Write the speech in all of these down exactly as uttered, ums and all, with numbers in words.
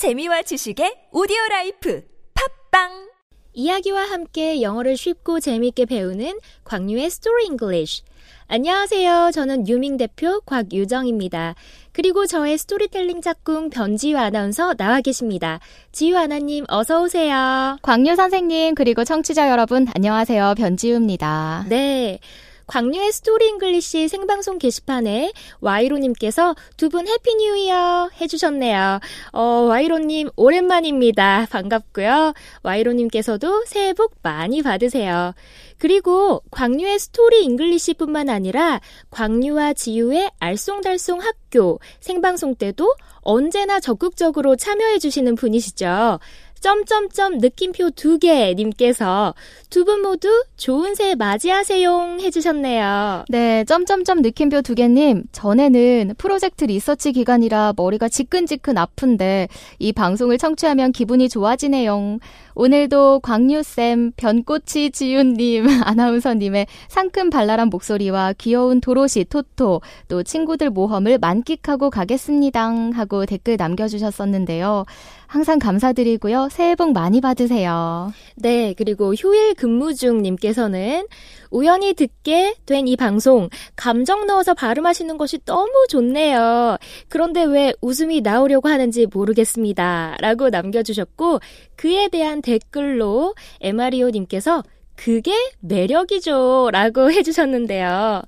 재미와 지식의 오디오라이프 팝빵! 이야기와 함께 영어를 쉽고 재미있게 배우는 광유의 스토리 잉글리쉬. 안녕하세요. 저는 유밍 대표 곽유정입니다. 그리고 저의 스토리텔링 짝꿍 변지유 아나운서 나와 계십니다. 지유 아나님 어서 오세요. 광유 선생님 그리고 청취자 여러분 안녕하세요. 변지유입니다. 네. 광유의 스토리 잉글리시 생방송 게시판에 와이로님께서 두 분 해피 뉴 이어 해주셨네요. 어, 와이로님 오랜만입니다. 반갑고요. 와이로님께서도 새해 복 많이 받으세요. 그리고 광유의 스토리 잉글리시뿐만 아니라 광유와 지유의 알쏭달쏭 학교 생방송 때도 언제나 적극적으로 참여해주시는 분이시죠. 점점점 느낌표 두 개 님께서 두 분 모두 좋은 새해 맞이하세요 해주셨네요. 네, 점점점 느낌표 두 개 님, 전에는 프로젝트 리서치 기간이라 머리가 지끈지끈 아픈데 이 방송을 청취하면 기분이 좋아지네요. 오늘도 광유쌤, 변꽃이 지윤님, 아나운서님의 상큼 발랄한 목소리와 귀여운 도로시 토토, 또 친구들 모험을 만끽하고 가겠습니다 하고 댓글 남겨주셨었는데요. 항상 감사드리고요. 새해 복 많이 받으세요. 네, 그리고 휴일 근무 중 님께서는 우연히 듣게 된 이 방송, 감정 넣어서 발음하시는 것이 너무 좋네요. 그런데 왜 웃음이 나오려고 하는지 모르겠습니다. 라고 남겨주셨고, 그에 대한 댓글로 에마리오 님께서 그게 매력이죠. 라고 해주셨는데요.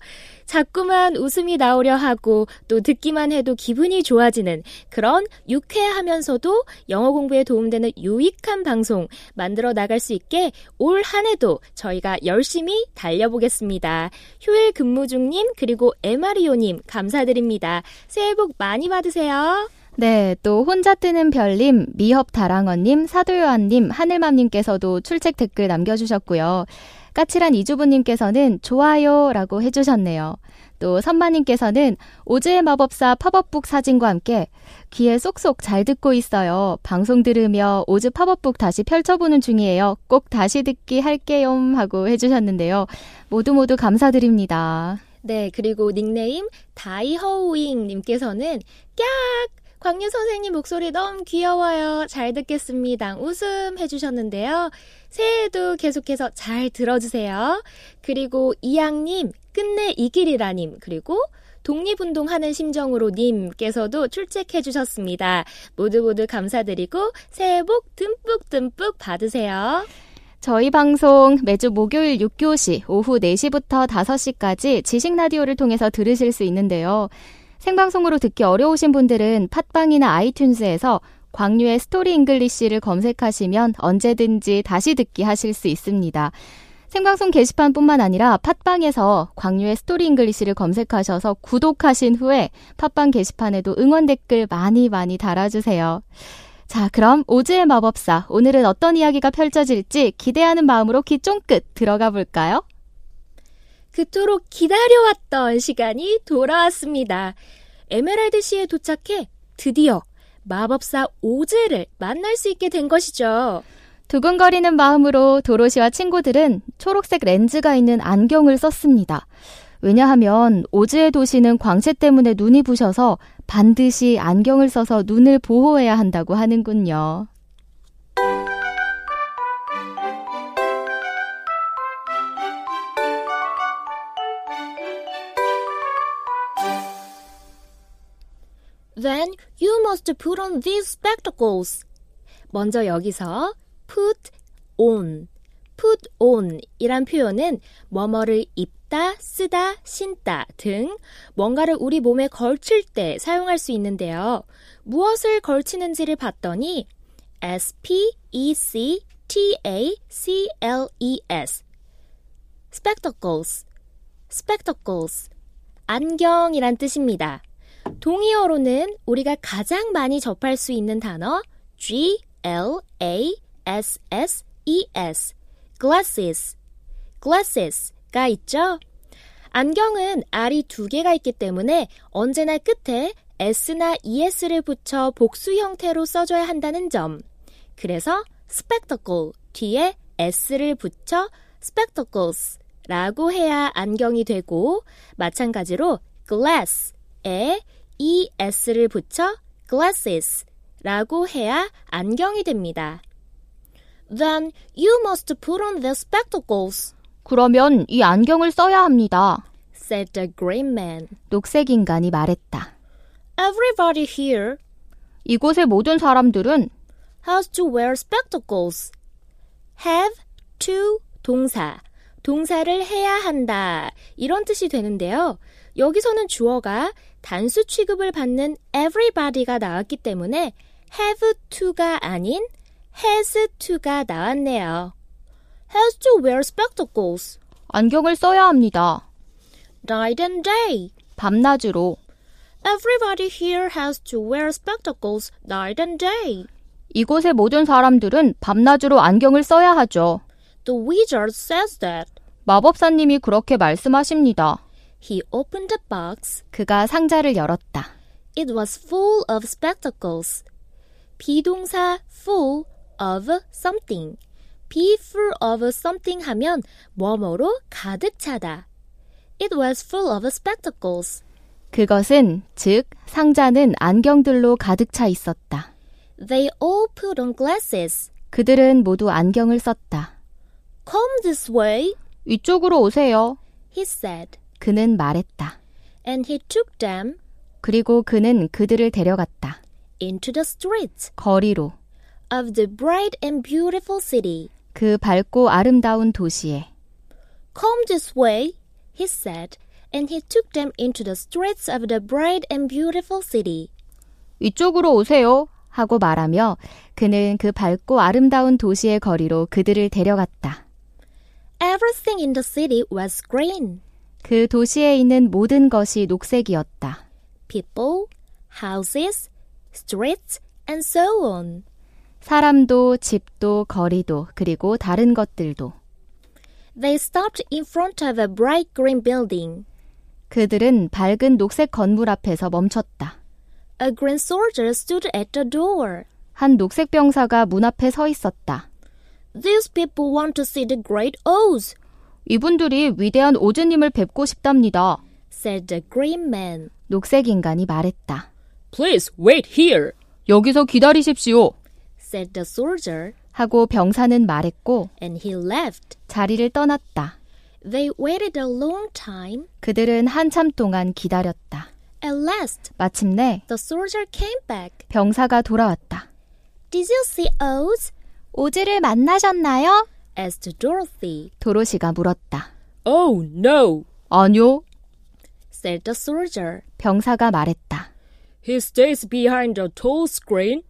자꾸만 웃음이 나오려 하고 또 듣기만 해도 기분이 좋아지는 그런 유쾌하면서도 영어 공부에 도움되는 유익한 방송 만들어 나갈 수 있게 올 한 해도 저희가 열심히 달려보겠습니다. 휴일 근무 중님 그리고 에마리오님 감사드립니다. 새해 복 많이 받으세요. 네, 또 혼자 뜨는 별님, 미협다랑어님, 사도요한님, 하늘맘님께서도 출첵 댓글 남겨주셨고요. 까칠한 이주부님께서는 좋아요 라고 해주셨네요. 또 선마님께서는 오즈의 마법사 팝업북 사진과 함께 귀에 쏙쏙 잘 듣고 있어요. 방송 들으며 오즈 팝업북 다시 펼쳐보는 중이에요. 꼭 다시 듣기 할게요 하고 해주셨는데요. 모두 모두 감사드립니다. 네, 그리고 닉네임 다이허우잉 님께서는 깍! 광유 선생님 목소리 너무 귀여워요. 잘 듣겠습니다. 웃음 해주셨는데요. 새해에도 계속해서 잘 들어주세요. 그리고 이양님, 끝내 이길이라님, 그리고 독립운동하는 심정으로 님께서도 출첵해주셨습니다. 모두 모두 감사드리고 새해 복 듬뿍듬뿍 받으세요. 저희 방송 매주 목요일 육 교시 오후 네 시부터 다섯 시까지 지식라디오를 통해서 들으실 수 있는데요. 생방송으로 듣기 어려우신 분들은 팟빵이나 아이튠즈에서 광유의 스토리 잉글리시를 검색하시면 언제든지 다시 듣기 하실 수 있습니다. 생방송 게시판뿐만 아니라 팟빵에서 광유의 스토리 잉글리시를 검색하셔서 구독하신 후에 팟빵 게시판에도 응원 댓글 많이 많이 달아주세요. 자, 그럼 오즈의 마법사, 오늘은 어떤 이야기가 펼쳐질지 기대하는 마음으로 귀 쫑긋 들어가 볼까요? 그토록 기다려왔던 시간이 돌아왔습니다. 에메랄드시에 도착해 드디어 마법사 오즈를 만날 수 있게 된 것이죠. 두근거리는 마음으로 도로시와 친구들은 초록색 렌즈가 있는 안경을 썼습니다. 왜냐하면 오즈의 도시는 광채 때문에 눈이 부셔서 반드시 안경을 써서 눈을 보호해야 한다고 하는군요. Then you must put on these spectacles. 먼저 여기서 put on, put on 이란 표현은 뭐뭐를 입다, 쓰다, 신다 등 뭔가를 우리 몸에 걸칠 때 사용할 수 있는데요. 무엇을 걸치는지를 봤더니 S-P-E-C-T-A-C-L-E-S spectacles, spectacles 안경이란 뜻입니다. 동의어로는 우리가 가장 많이 접할 수 있는 단어 G-L-A-S-S-E-S glasses, glasses가 있죠. 안경은 R이 두 개가 있기 때문에 언제나 끝에 S나 이에스를 붙여 복수 형태로 써줘야 한다는 점. 그래서 spectacle 뒤에 S를 붙여 spectacles라고 해야 안경이 되고 마찬가지로 glass 에 이에스를 붙여 glasses 라고 해야 안경이 됩니다. Then you must put on the spectacles. 그러면 이 안경을 써야 합니다. said the green man. 녹색 인간이 말했다. Everybody here. 이곳의 모든 사람들은 has to wear spectacles. have to 동사. 동사를 해야 한다. 이런 뜻이 되는데요. 여기서는 주어가 단수 취급을 받는 everybody가 나왔기 때문에 have to가 아닌 has to가 나왔네요. has to wear spectacles. 안경을 써야 합니다. night and day. 밤낮으로. everybody here has to wear spectacles night and day. 이곳의 모든 사람들은 밤낮으로 안경을 써야 하죠. The wizard says that. 마법사님이 그렇게 말씀하십니다. He opened the box. 그가 상자를 열었다. It was full of spectacles. 비동사 full of something. be full of something 하면 뭐뭐로 가득 차다. It was full of spectacles. 그것은, 즉, 상자는 안경들로 가득 차 있었다. They all put on glasses. 그들은 모두 안경을 썼다. Come this way. 이쪽으로 오세요. He said. 그는 말했다. And he took them. 그리고 그는 그들을 데려갔다. Into the streets. 거리로. Of the bright and beautiful city. 그 밝고 아름다운 도시에. Come this way. He said. And he took them into the streets of the bright and beautiful city. 이쪽으로 오세요. 하고 말하며 그는 그 밝고 아름다운 도시의 거리로 그들을 데려갔다. Everything in the city was green. 그 도시에 있는 모든 것이 녹색이었다. People, houses, streets, and so on. 사람도, 집도, 거리도, 그리고 다른 것들도. They stopped in front of a bright green building. 그들은 밝은 녹색 건물 앞에서 멈췄다. A green soldier stood at the door. 한 녹색 병사가 문 앞에 서 있었다. These people want to see the great Oz. 이분들이 위대한 오즈님을 뵙고 싶답니다. said the green man. 녹색 인간이 말했다. Please wait here. 여기서 기다리십시오. said the soldier. 하고 병사는 말했고 and he left. 자리를 떠났다. They waited a long time. 그들은 한참 동안 기다렸다. At last. 마침내 the soldier came back. 병사가 돌아왔다. Did you see Oz? 오즈를 만나셨나요? asked Dorothy. 도로시가 물었다. Oh, no. 아니요. said the soldier. 병사가 말했다. He stays behind a tall screen.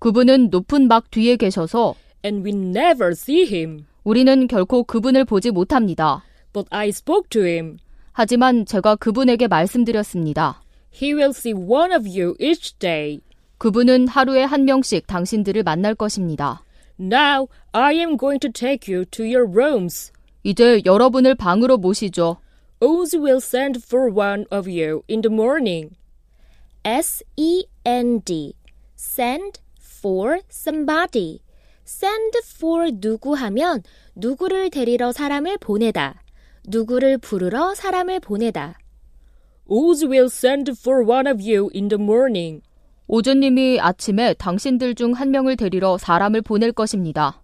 그분은 높은 막 뒤에 계셔서 and we never see him. 우리는 결코 그분을 보지 못합니다. But I spoke to him. 하지만 제가 그분에게 말씀드렸습니다. He will see one of you each day. 그분은 하루에 한 명씩 당신들을 만날 것입니다. Now I am going to take you to your rooms. 이제 여러분을 방으로 모시죠. Oz will send for one of you in the morning. S-E-N-D. Send for somebody. Send for 누구 하면 누구를 데리러 사람을 보내다. 누구를 부르러 사람을 보내다. Oz will send for one of you in the morning. 오즈님이 아침에 당신들 중 한 명을 데리러 사람을 보낼 것입니다.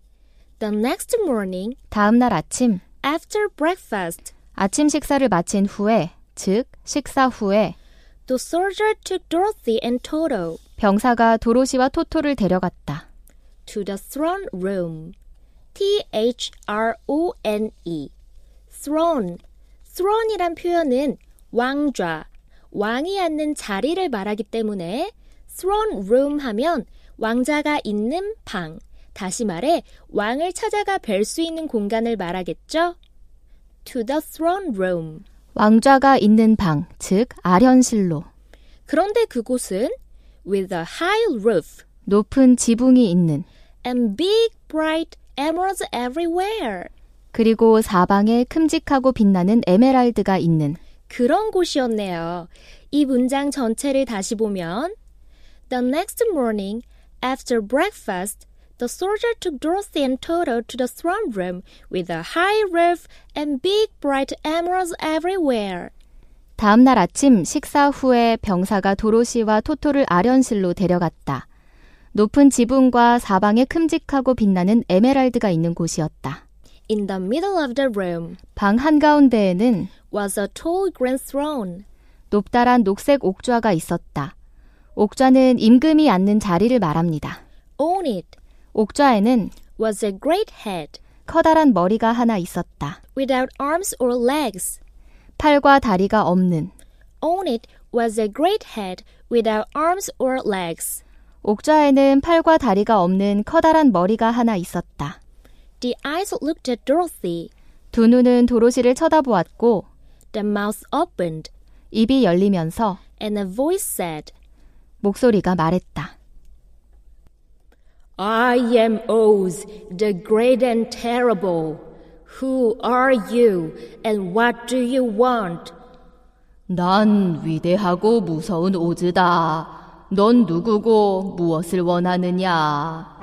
The next morning, 다음 날 아침, after breakfast, 아침 식사를 마친 후에, 즉 식사 후에, the soldier took Dorothy and Toto. 병사가 도로시와 토토를 데려갔다. To the throne room, T-H-R-O-N-E, throne. throne이란 표현은 왕좌, 왕이 앉는 자리를 말하기 때문에. throne room 하면 왕자가 있는 방, 다시 말해 왕을 찾아가 뵐 수 있는 공간을 말하겠죠? To the throne room. 왕자가 있는 방, 즉 아련실로. 그런데 그곳은 with a high roof. 높은 지붕이 있는 and big bright emeralds everywhere. 그리고 사방에 큼직하고 빛나는 에메랄드가 있는 그런 곳이었네요. 이 문장 전체를 다시 보면 The next morning, after breakfast, the soldier took Dorothy and Toto to the throne room with a high roof and big bright emeralds everywhere. 다음 날 아침 식사 후에 병사가 도로시와 토토를 아련실로 데려갔다. 높은 지붕과 사방에 큼직하고 빛나는 에메랄드가 있는 곳이었다. In the middle of the room, 방 한가운데에는 was a tall green throne. 높다란 녹색 옥좌가 있었다. 옥좌는 임금이 앉는 자리를 말합니다. On it, 옥좌에는 was a great head. 커다란 머리가 하나 있었다. Without arms or legs. 팔과 다리가 없는. On it was a great head without arms or legs. 옥좌에는 팔과 다리가 없는 커다란 머리가 하나 있었다. The eyes looked at Dorothy. 두 눈은 도로시를 쳐다보았고. The mouth opened. 입이 열리면서. And a voice said. 목소리가 말했다. I am Oz, the great and terrible. Who are you and what do you want? 난 위대하고 무서운 오즈다. 넌 누구고 무엇을 원하느냐?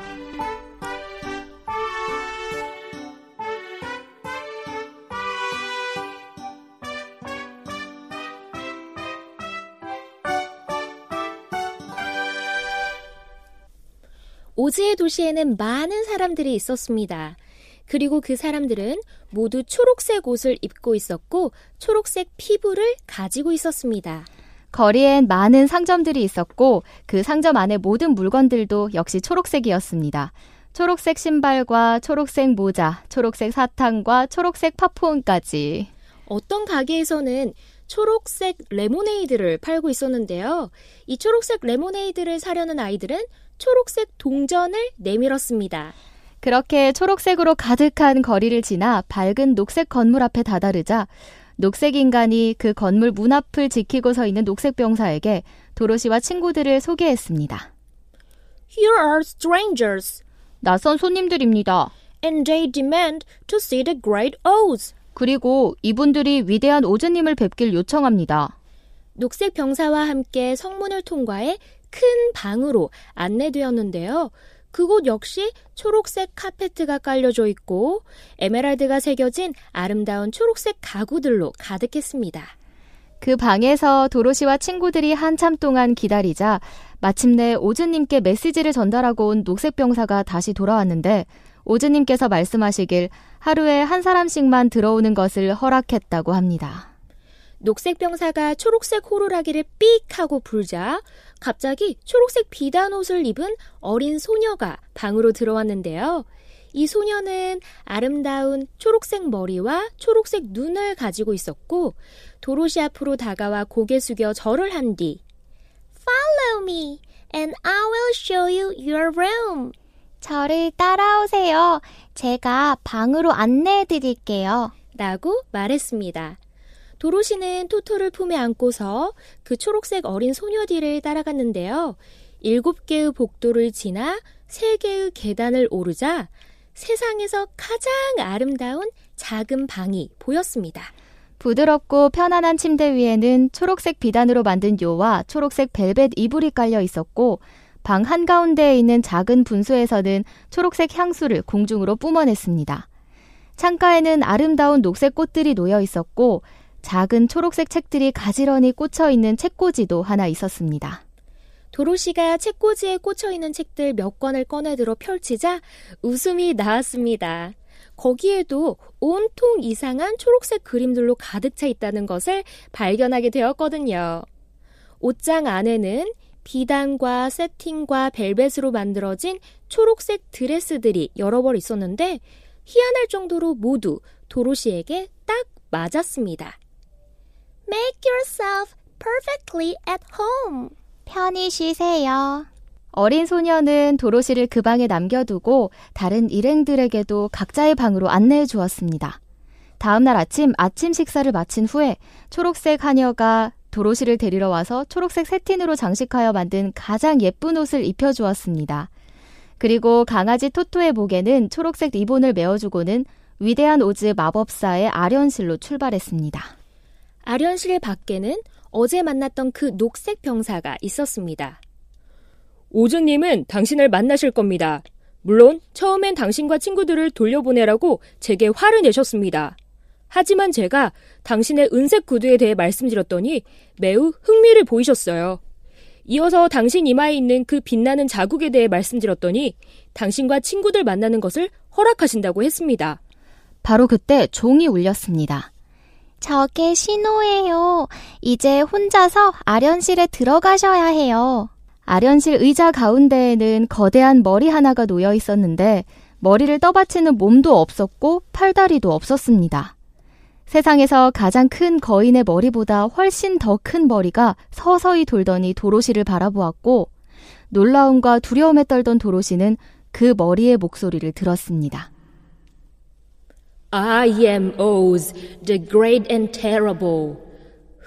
오즈의 도시에는 많은 사람들이 있었습니다. 그리고 그 사람들은 모두 초록색 옷을 입고 있었고 초록색 피부를 가지고 있었습니다. 거리엔 많은 상점들이 있었고 그 상점 안의 모든 물건들도 역시 초록색이었습니다. 초록색 신발과 초록색 모자, 초록색 사탕과 초록색 팝콘까지. 어떤 가게에서는 초록색 레모네이드를 팔고 있었는데요. 이 초록색 레모네이드를 사려는 아이들은 초록색 동전을 내밀었습니다. 그렇게 초록색으로 가득한 거리를 지나 밝은 녹색 건물 앞에 다다르자 녹색 인간이 그 건물 문 앞을 지키고 서 있는 녹색 병사에게 도로시와 친구들을 소개했습니다. Here are strangers. 낯선 손님들입니다. And they demand to see the great Oz. 그리고 이분들이 위대한 오즈님을 뵙길 요청합니다. 녹색 병사와 함께 성문을 통과해 큰 방으로 안내되었는데요. 그곳 역시 초록색 카페트가 깔려져 있고 에메랄드가 새겨진 아름다운 초록색 가구들로 가득했습니다. 그 방에서 도로시와 친구들이 한참 동안 기다리자 마침내 오즈님께 메시지를 전달하고 온 녹색 병사가 다시 돌아왔는데 오즈님께서 말씀하시길 하루에 한 사람씩만 들어오는 것을 허락했다고 합니다. 녹색 병사가 초록색 호루라기를 삑 하고 불자 갑자기 초록색 비단 옷을 입은 어린 소녀가 방으로 들어왔는데요. 이 소녀는 아름다운 초록색 머리와 초록색 눈을 가지고 있었고 도로시 앞으로 다가와 고개 숙여 절을 한 뒤 Follow me and I will show you your room. 저를 따라오세요. 제가 방으로 안내해 드릴게요. 라고 말했습니다. 도로시는 토토를 품에 안고서 그 초록색 어린 소녀 뒤를 따라갔는데요. 일곱 개의 복도를 지나 세 개의 계단을 오르자 세상에서 가장 아름다운 작은 방이 보였습니다. 부드럽고 편안한 침대 위에는 초록색 비단으로 만든 요와 초록색 벨벳 이불이 깔려 있었고 방 한가운데에 있는 작은 분수에서는 초록색 향수를 공중으로 뿜어냈습니다. 창가에는 아름다운 녹색 꽃들이 놓여 있었고 작은 초록색 책들이 가지런히 꽂혀있는 책꽂이도 하나 있었습니다. 도로시가 책꽂이에 꽂혀있는 책들 몇 권을 꺼내들어 펼치자 웃음이 나왔습니다. 거기에도 온통 이상한 초록색 그림들로 가득 차 있다는 것을 발견하게 되었거든요. 옷장 안에는 비단과 새팅과 벨벳으로 만들어진 초록색 드레스들이 여러 벌 있었는데 희한할 정도로 모두 도로시에게 딱 맞았습니다. Make yourself perfectly at home. 편히 쉬세요. 어린 소녀는 도로시를 그 방에 남겨두고 다른 일행들에게도 각자의 방으로 안내해 주었습니다. 다음 날 아침 아침 식사를 마친 후에 초록색 하녀가 도로시를 데리러 와서 초록색 새틴으로 장식하여 만든 가장 예쁜 옷을 입혀주었습니다. 그리고 강아지 토토의 목에는 초록색 리본을 메어주고는 위대한 오즈 마법사의 아련실로 출발했습니다. 아련실 밖에는 어제 만났던 그 녹색 병사가 있었습니다. 오즈님은 당신을 만나실 겁니다. 물론 처음엔 당신과 친구들을 돌려보내라고 제게 화를 내셨습니다. 하지만 제가 당신의 은색 구두에 대해 말씀드렸더니 매우 흥미를 보이셨어요. 이어서 당신 이마에 있는 그 빛나는 자국에 대해 말씀드렸더니 당신과 친구들 만나는 것을 허락하신다고 했습니다. 바로 그때 종이 울렸습니다. 저게 신호예요. 이제 혼자서 아련실에 들어가셔야 해요. 아련실 의자 가운데에는 거대한 머리 하나가 놓여 있었는데 머리를 떠받치는 몸도 없었고 팔다리도 없었습니다. 세상에서 가장 큰 거인의 머리보다 훨씬 더 큰 머리가 서서히 돌더니 도로시를 바라보았고 놀라움과 두려움에 떨던 도로시는 그 머리의 목소리를 들었습니다. I am Oz, the great and terrible.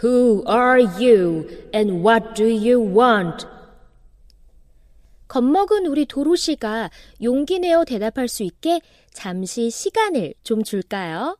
Who are you and what do you want? 겁먹은 우리 도로시가 용기 내어 대답할 수 있게 잠시 시간을 좀 줄까요?